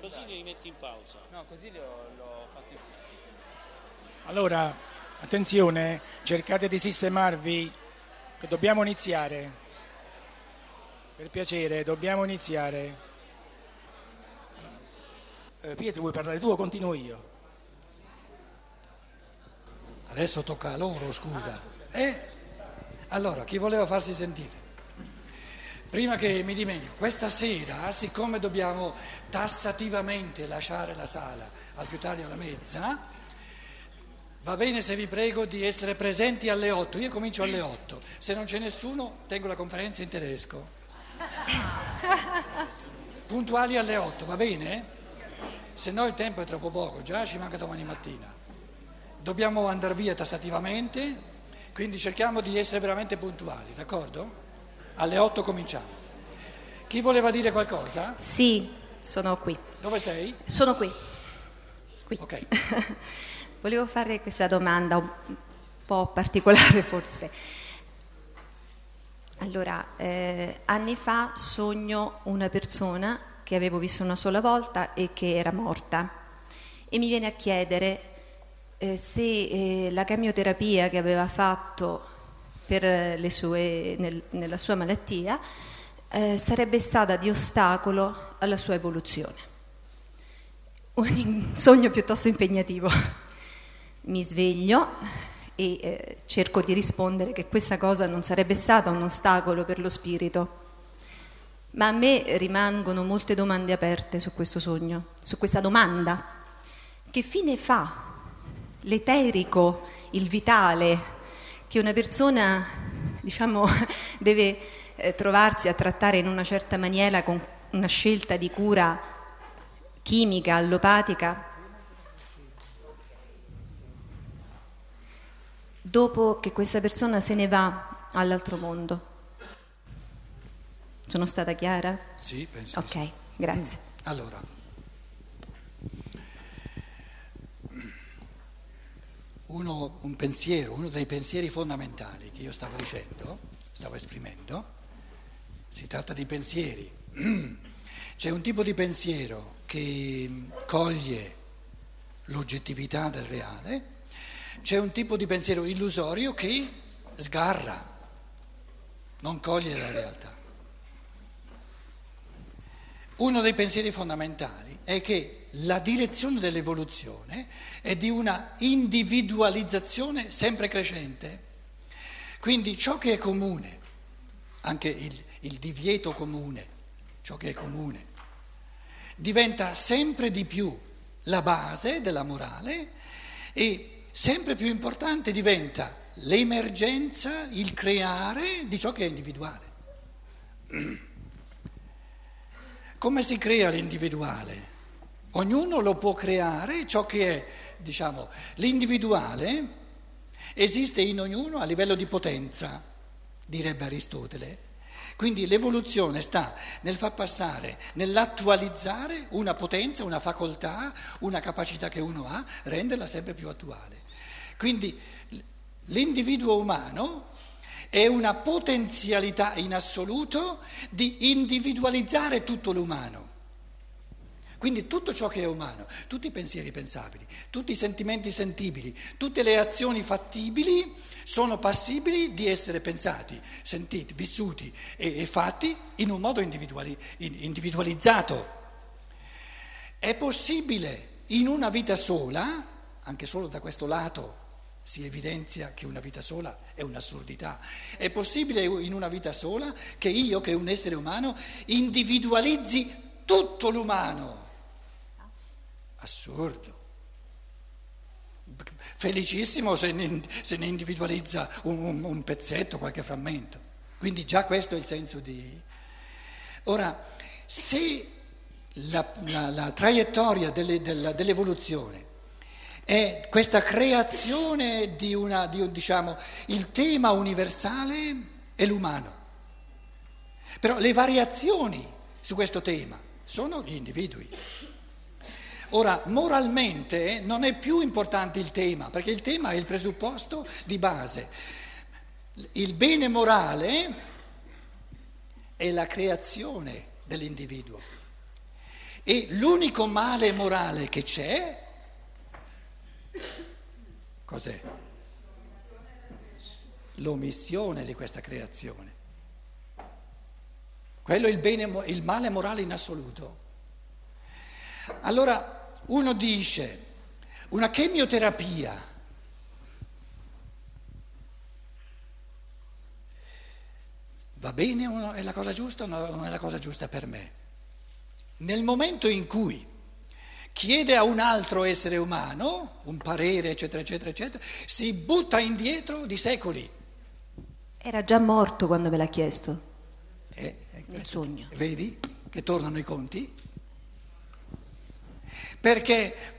Così li metti in pausa? No, così li ho fatti. Allora, attenzione, cercate di sistemarvi, che dobbiamo iniziare. Per piacere, dobbiamo iniziare. Pietro, vuoi parlare tu o continuo io? Adesso tocca a loro, scusa. Allora, chi voleva farsi sentire? Prima che mi dimentico, questa sera, siccome dobbiamo tassativamente lasciare la sala al più tardi alla mezza, va bene se vi prego di essere presenti alle 8. Io comincio alle 8. Se non c'è nessuno, tengo la conferenza in tedesco. Puntuali alle 8, va bene? Se no il tempo è troppo poco, già ci manca domani mattina. Dobbiamo andare via tassativamente, quindi cerchiamo di essere veramente puntuali, d'accordo? Alle 8 cominciamo. Chi voleva dire qualcosa? Sì, sono qui. Dove sei? Sono qui. Ok. Volevo fare questa domanda un po' particolare forse. Allora, anni fa sogno una persona che avevo visto una sola volta e che era morta, e mi viene a chiedere se la chemioterapia che aveva fatto per le sue, nella sua malattia, sarebbe stata di ostacolo alla sua evoluzione. Un sogno piuttosto impegnativo. Mi sveglio e cerco di rispondere che questa cosa non sarebbe stata un ostacolo per lo spirito. Ma a me rimangono molte domande aperte su questo sogno, su questa domanda. Che fine fa l'eterico, il vitale, che una persona, diciamo, deve trovarsi a trattare in una certa maniera con una scelta di cura chimica, allopatica, dopo che questa persona se ne va all'altro mondo? Sono stata chiara? Sì, penso. Ok, sì. Grazie. Allora, uno dei pensieri fondamentali che io stavo esprimendo, si tratta di pensieri. C'è un tipo di pensiero che coglie l'oggettività del reale, c'è un tipo di pensiero illusorio che sgarra, non coglie la realtà. Uno dei pensieri fondamentali è che la direzione dell'evoluzione è di una individualizzazione sempre crescente. Quindi ciò che è comune, anche il divieto comune, ciò che è comune, diventa sempre di più la base della morale e sempre più importante diventa l'emergenza, il creare di ciò che è individuale. Come si crea l'individuale? Ognuno lo può creare, ciò che è, diciamo, l'individuale esiste in ognuno a livello di potenza, direbbe Aristotele. Quindi l'evoluzione sta nel far passare, nell'attualizzare una potenza, una facoltà, una capacità che uno ha, renderla sempre più attuale. Quindi l'individuo umano è una potenzialità in assoluto di individualizzare tutto l'umano. Quindi tutto ciò che è umano, tutti i pensieri pensabili, tutti i sentimenti sentibili, tutte le azioni fattibili sono passibili di essere pensati, sentiti, vissuti e fatti in un modo individualizzato. È possibile in una vita sola, anche solo da questo lato si evidenzia che una vita sola è un'assurdità, è possibile in una vita sola che io, che è un essere umano, individualizzi tutto l'umano. Assurdo. Felicissimo se ne individualizza un pezzetto, qualche frammento. Quindi già questo è il senso di... Ora, se la traiettoria dell'evoluzione è questa creazione diciamo, il tema universale è l'umano. Però le variazioni su questo tema sono gli individui. Ora, moralmente non è più importante il tema, perché il tema è il presupposto di base. Il bene morale è la creazione dell'individuo. E l'unico male morale che c'è, cos'è? L'omissione di questa creazione. Quello è il male morale in assoluto. Allora uno dice, una chemioterapia va bene, è la cosa giusta o non è la cosa giusta per me? Nel momento in cui chiede a un altro essere umano, un parere, eccetera, eccetera, eccetera, si butta indietro di secoli. Era già morto quando me l'ha chiesto, nel sogno. Vedi che tornano i conti? Perché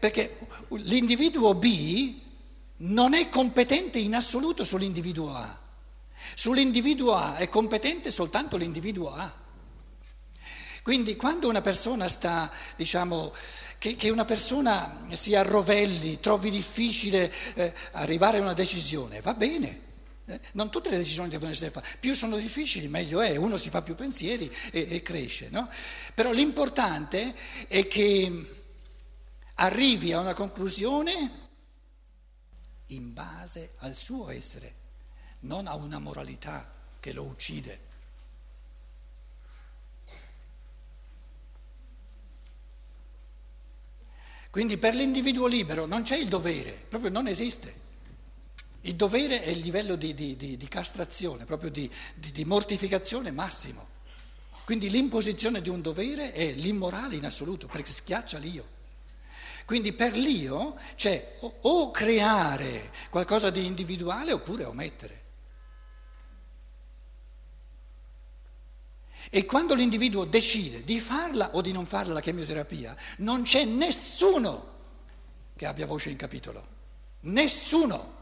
l'individuo B non è competente in assoluto sull'individuo A. Sull'individuo A è competente soltanto l'individuo A. Quindi quando una persona sta, diciamo, che una persona si arrovelli, trovi difficile arrivare a una decisione, va bene. Non tutte le decisioni devono essere fatte, più sono difficili meglio è, uno si fa più pensieri e cresce, no? Però l'importante è che arrivi a una conclusione in base al suo essere, non a una moralità che lo uccide. Quindi per l'individuo libero non c'è il dovere, proprio non esiste. Il dovere è il livello di castrazione, proprio di mortificazione massimo. Quindi l'imposizione di un dovere è l'immorale in assoluto, perché schiaccia l'io. Quindi per l'io c'è o creare qualcosa di individuale oppure omettere. E quando l'individuo decide di farla o di non farla la chemioterapia, non c'è nessuno che abbia voce in capitolo. Nessuno.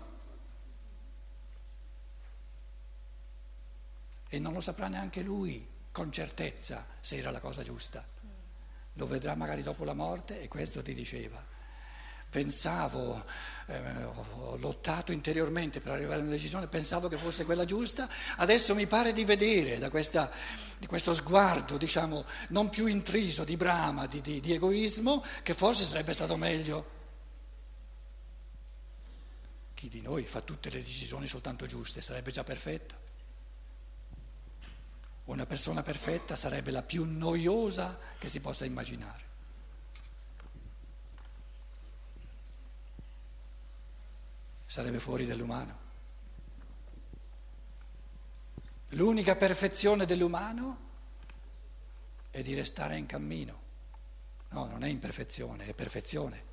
E non lo saprà neanche lui con certezza se era la cosa giusta. Lo vedrà magari dopo la morte e questo ti diceva, pensavo, ho lottato interiormente per arrivare a una decisione, pensavo che fosse quella giusta, adesso mi pare di vedere di questo sguardo, diciamo, non più intriso di brama, di egoismo, che forse sarebbe stato meglio. Chi di noi fa tutte le decisioni soltanto giuste, sarebbe già perfetto. Una persona perfetta sarebbe la più noiosa che si possa immaginare. Sarebbe fuori dall'umano. L'unica perfezione dell'umano è di restare in cammino. No, non è imperfezione, è perfezione.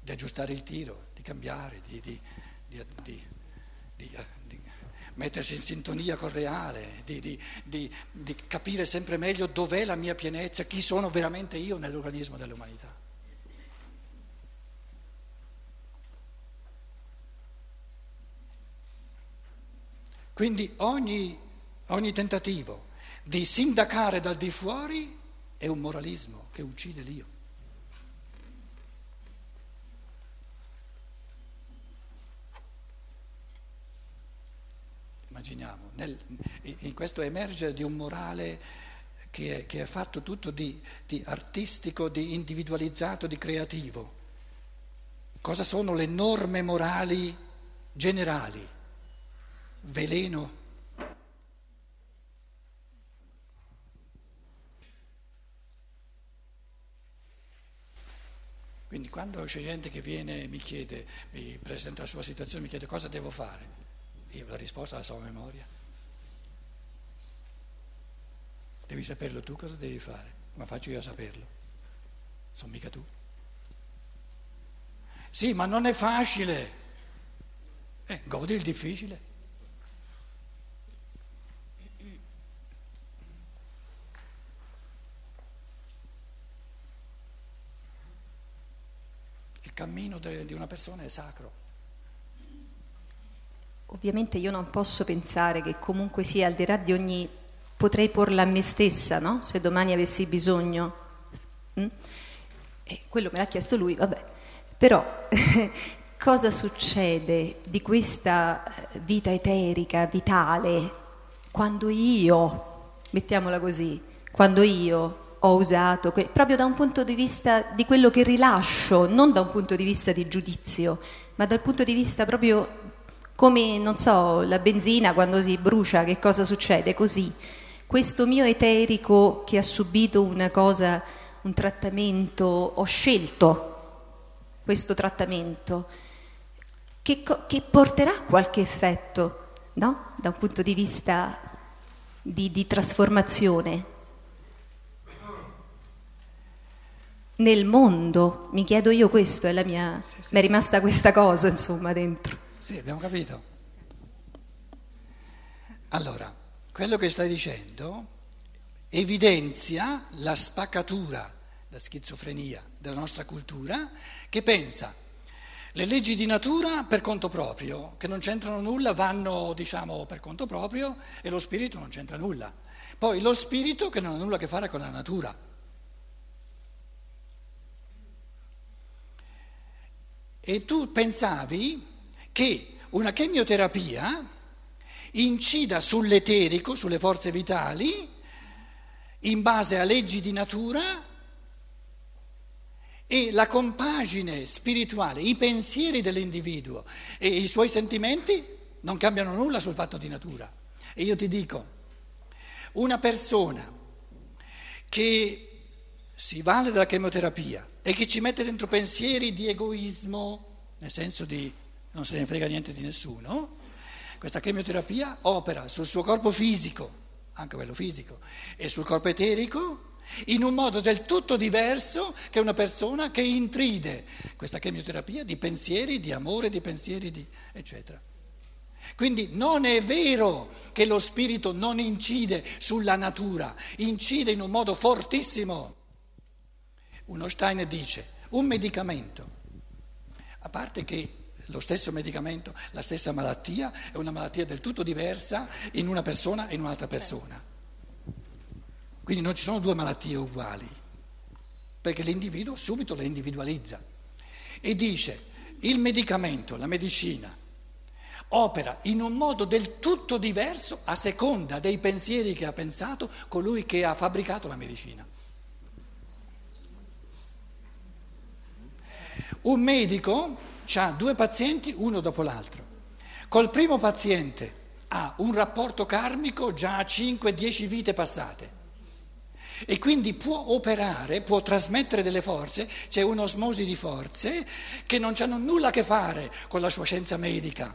Di aggiustare il tiro, di cambiare, di mettersi in sintonia col reale, di capire sempre meglio dov'è la mia pienezza, chi sono veramente io nell'organismo dell'umanità. Quindi ogni tentativo di sindacare dal di fuori è un moralismo che uccide l'io. Immaginiamo, in questo emergere di un morale che è fatto tutto di artistico, di individualizzato, di creativo. Cosa sono le norme morali generali? Veleno. Quindi quando c'è gente che viene e mi chiede, mi presenta la sua situazione, mi chiede cosa devo fare? Io la risposta la so a memoria. Devi saperlo tu cosa devi fare, come faccio io a saperlo? Sono mica tu. Sì, ma non è facile. Godi il difficile. Il cammino di una persona è sacro. Ovviamente io non posso pensare che comunque sia, al di là di ogni, potrei porla a me stessa, no? Se domani avessi bisogno. E quello me l'ha chiesto lui, vabbè. Però cosa succede di questa vita eterica, vitale, quando io, mettiamola così, quando io ho usato, proprio da un punto di vista di quello che rilascio, non da un punto di vista di giudizio, ma dal punto di vista proprio come, non so, la benzina quando si brucia, che cosa succede? Così, questo mio eterico che ha subito una cosa, un trattamento, ho scelto questo trattamento, che porterà qualche effetto, no? Da un punto di vista di trasformazione nel mondo, mi chiedo io questo, è la mia, mi è rimasta questa cosa, insomma, dentro. Sì, abbiamo capito. Allora, quello che stai dicendo evidenzia la spaccatura, la schizofrenia della nostra cultura, che pensa le leggi di natura per conto proprio, che non c'entrano nulla, vanno, diciamo, per conto proprio, e lo spirito non c'entra nulla. Poi lo spirito che non ha nulla a che fare con la natura. E tu pensavi che una chemioterapia incida sull'eterico, sulle forze vitali, in base a leggi di natura, e la compagine spirituale, i pensieri dell'individuo e i suoi sentimenti non cambiano nulla sul fatto di natura. E io ti dico, una persona che si vale della chemioterapia e che ci mette dentro pensieri di egoismo, nel senso di non se ne frega niente di nessuno, questa chemioterapia opera sul suo corpo fisico, anche quello fisico, e sul corpo eterico in un modo del tutto diverso che una persona che intride questa chemioterapia di pensieri, di amore, di pensieri, di eccetera. Quindi non è vero che lo spirito non incide sulla natura, incide in un modo fortissimo. Uno Steiner dice, un medicamento, a parte che lo stesso medicamento, la stessa malattia, è una malattia del tutto diversa in una persona e in un'altra persona. Quindi non ci sono due malattie uguali, perché l'individuo subito le individualizza. E dice, il medicamento, la medicina, opera in un modo del tutto diverso a seconda dei pensieri che ha pensato colui che ha fabbricato la medicina. Un medico ha due pazienti uno dopo l'altro. Col primo paziente ha un rapporto karmico già a 5-10 vite passate e quindi può operare, può trasmettere delle forze, c'è un'osmosi di forze che non hanno nulla a che fare con la sua scienza medica.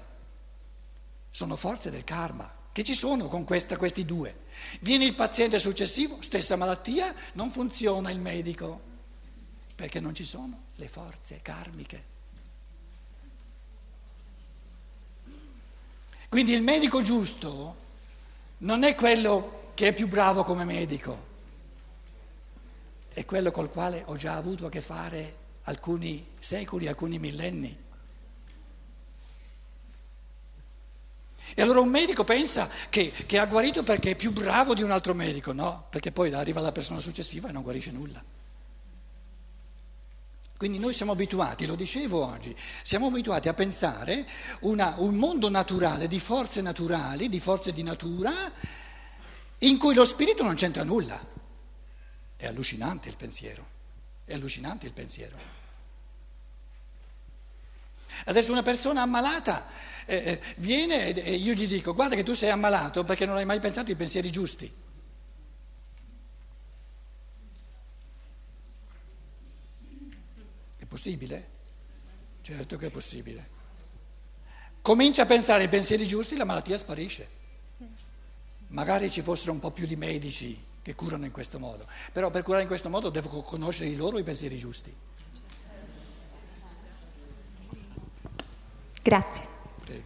Sono forze del karma che ci sono con questi due. Viene il paziente successivo, stessa malattia, non funziona il medico. Perché non ci sono le forze karmiche. Quindi il medico giusto non è quello che è più bravo come medico, è quello col quale ho già avuto a che fare alcuni secoli, alcuni millenni. E allora un medico pensa che ha guarito perché è più bravo di un altro medico, no? Perché poi arriva la persona successiva e non guarisce nulla. Quindi noi siamo abituati, lo dicevo oggi, siamo abituati a pensare un mondo naturale, di forze naturali, di forze di natura, in cui lo spirito non c'entra nulla. È allucinante il pensiero, è allucinante il pensiero. Adesso una persona ammalata viene e io gli dico, guarda che tu sei ammalato perché non hai mai pensato i pensieri giusti. Possibile? Certo che è possibile. Comincia a pensare ai pensieri giusti, la malattia sparisce. Magari ci fossero un po' più di medici che curano in questo modo, però per curare in questo modo devo conoscere loro i pensieri giusti. Grazie. Prego.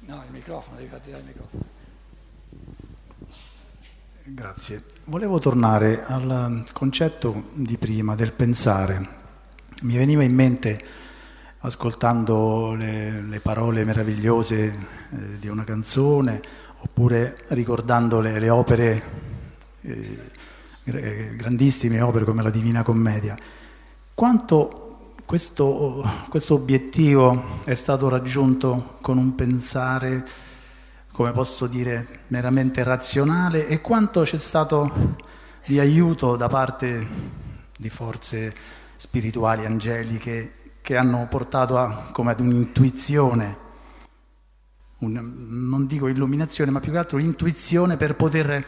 No, il microfono, devi farti dare il microfono. Grazie. Volevo tornare al concetto di prima, del pensare. Mi veniva in mente, ascoltando le parole meravigliose di una canzone, oppure ricordando le opere, grandissime opere come la Divina Commedia, quanto Questo obiettivo è stato raggiunto con un pensare, come posso dire, meramente razionale, e quanto c'è stato di aiuto da parte di forze spirituali, angeliche, che hanno portato come ad un'intuizione, non dico illuminazione, ma più che altro intuizione per poter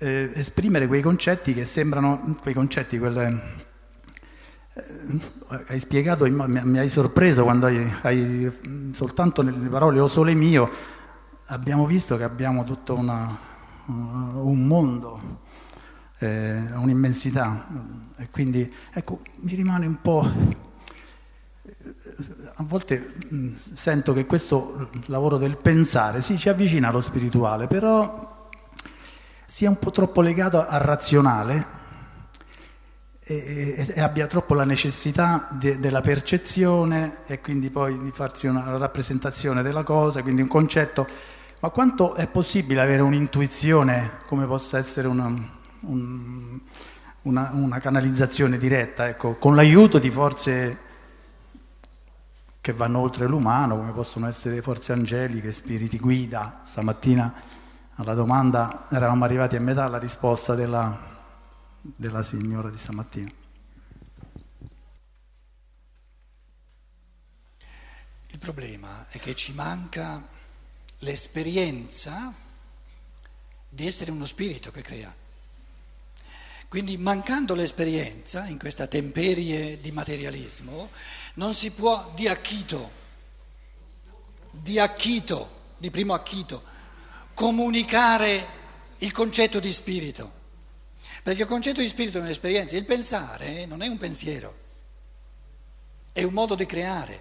esprimere quei concetti che sembrano, hai spiegato, mi hai sorpreso quando hai soltanto nelle parole "o sole mio" abbiamo visto che abbiamo tutto un mondo, un'immensità, e quindi ecco, mi rimane un po', a volte sento che questo lavoro del pensare sì ci avvicina allo spirituale, però sia un po' troppo legato al razionale e abbia troppo la necessità della percezione e quindi poi di farsi una rappresentazione della cosa, quindi un concetto. Ma quanto è possibile avere un'intuizione come possa essere una canalizzazione diretta, ecco, con l'aiuto di forze che vanno oltre l'umano, come possono essere forze angeliche, spiriti guida? Stamattina alla domanda eravamo arrivati a metà la risposta della signora di stamattina. Il problema è che ci manca l'esperienza di essere uno spirito che crea. Quindi, mancando l'esperienza in questa temperie di materialismo, non si può di primo acchito, comunicare il concetto di spirito. Perché il concetto di spirito è un'esperienza, il pensare non è un pensiero, è un modo di creare.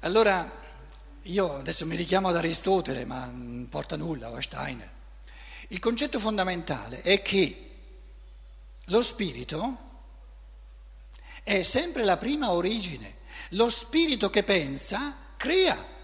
Allora, io adesso mi richiamo ad Aristotele, ma non porta nulla, o a Steiner. Il concetto fondamentale è che lo spirito è sempre la prima origine, lo spirito che pensa crea.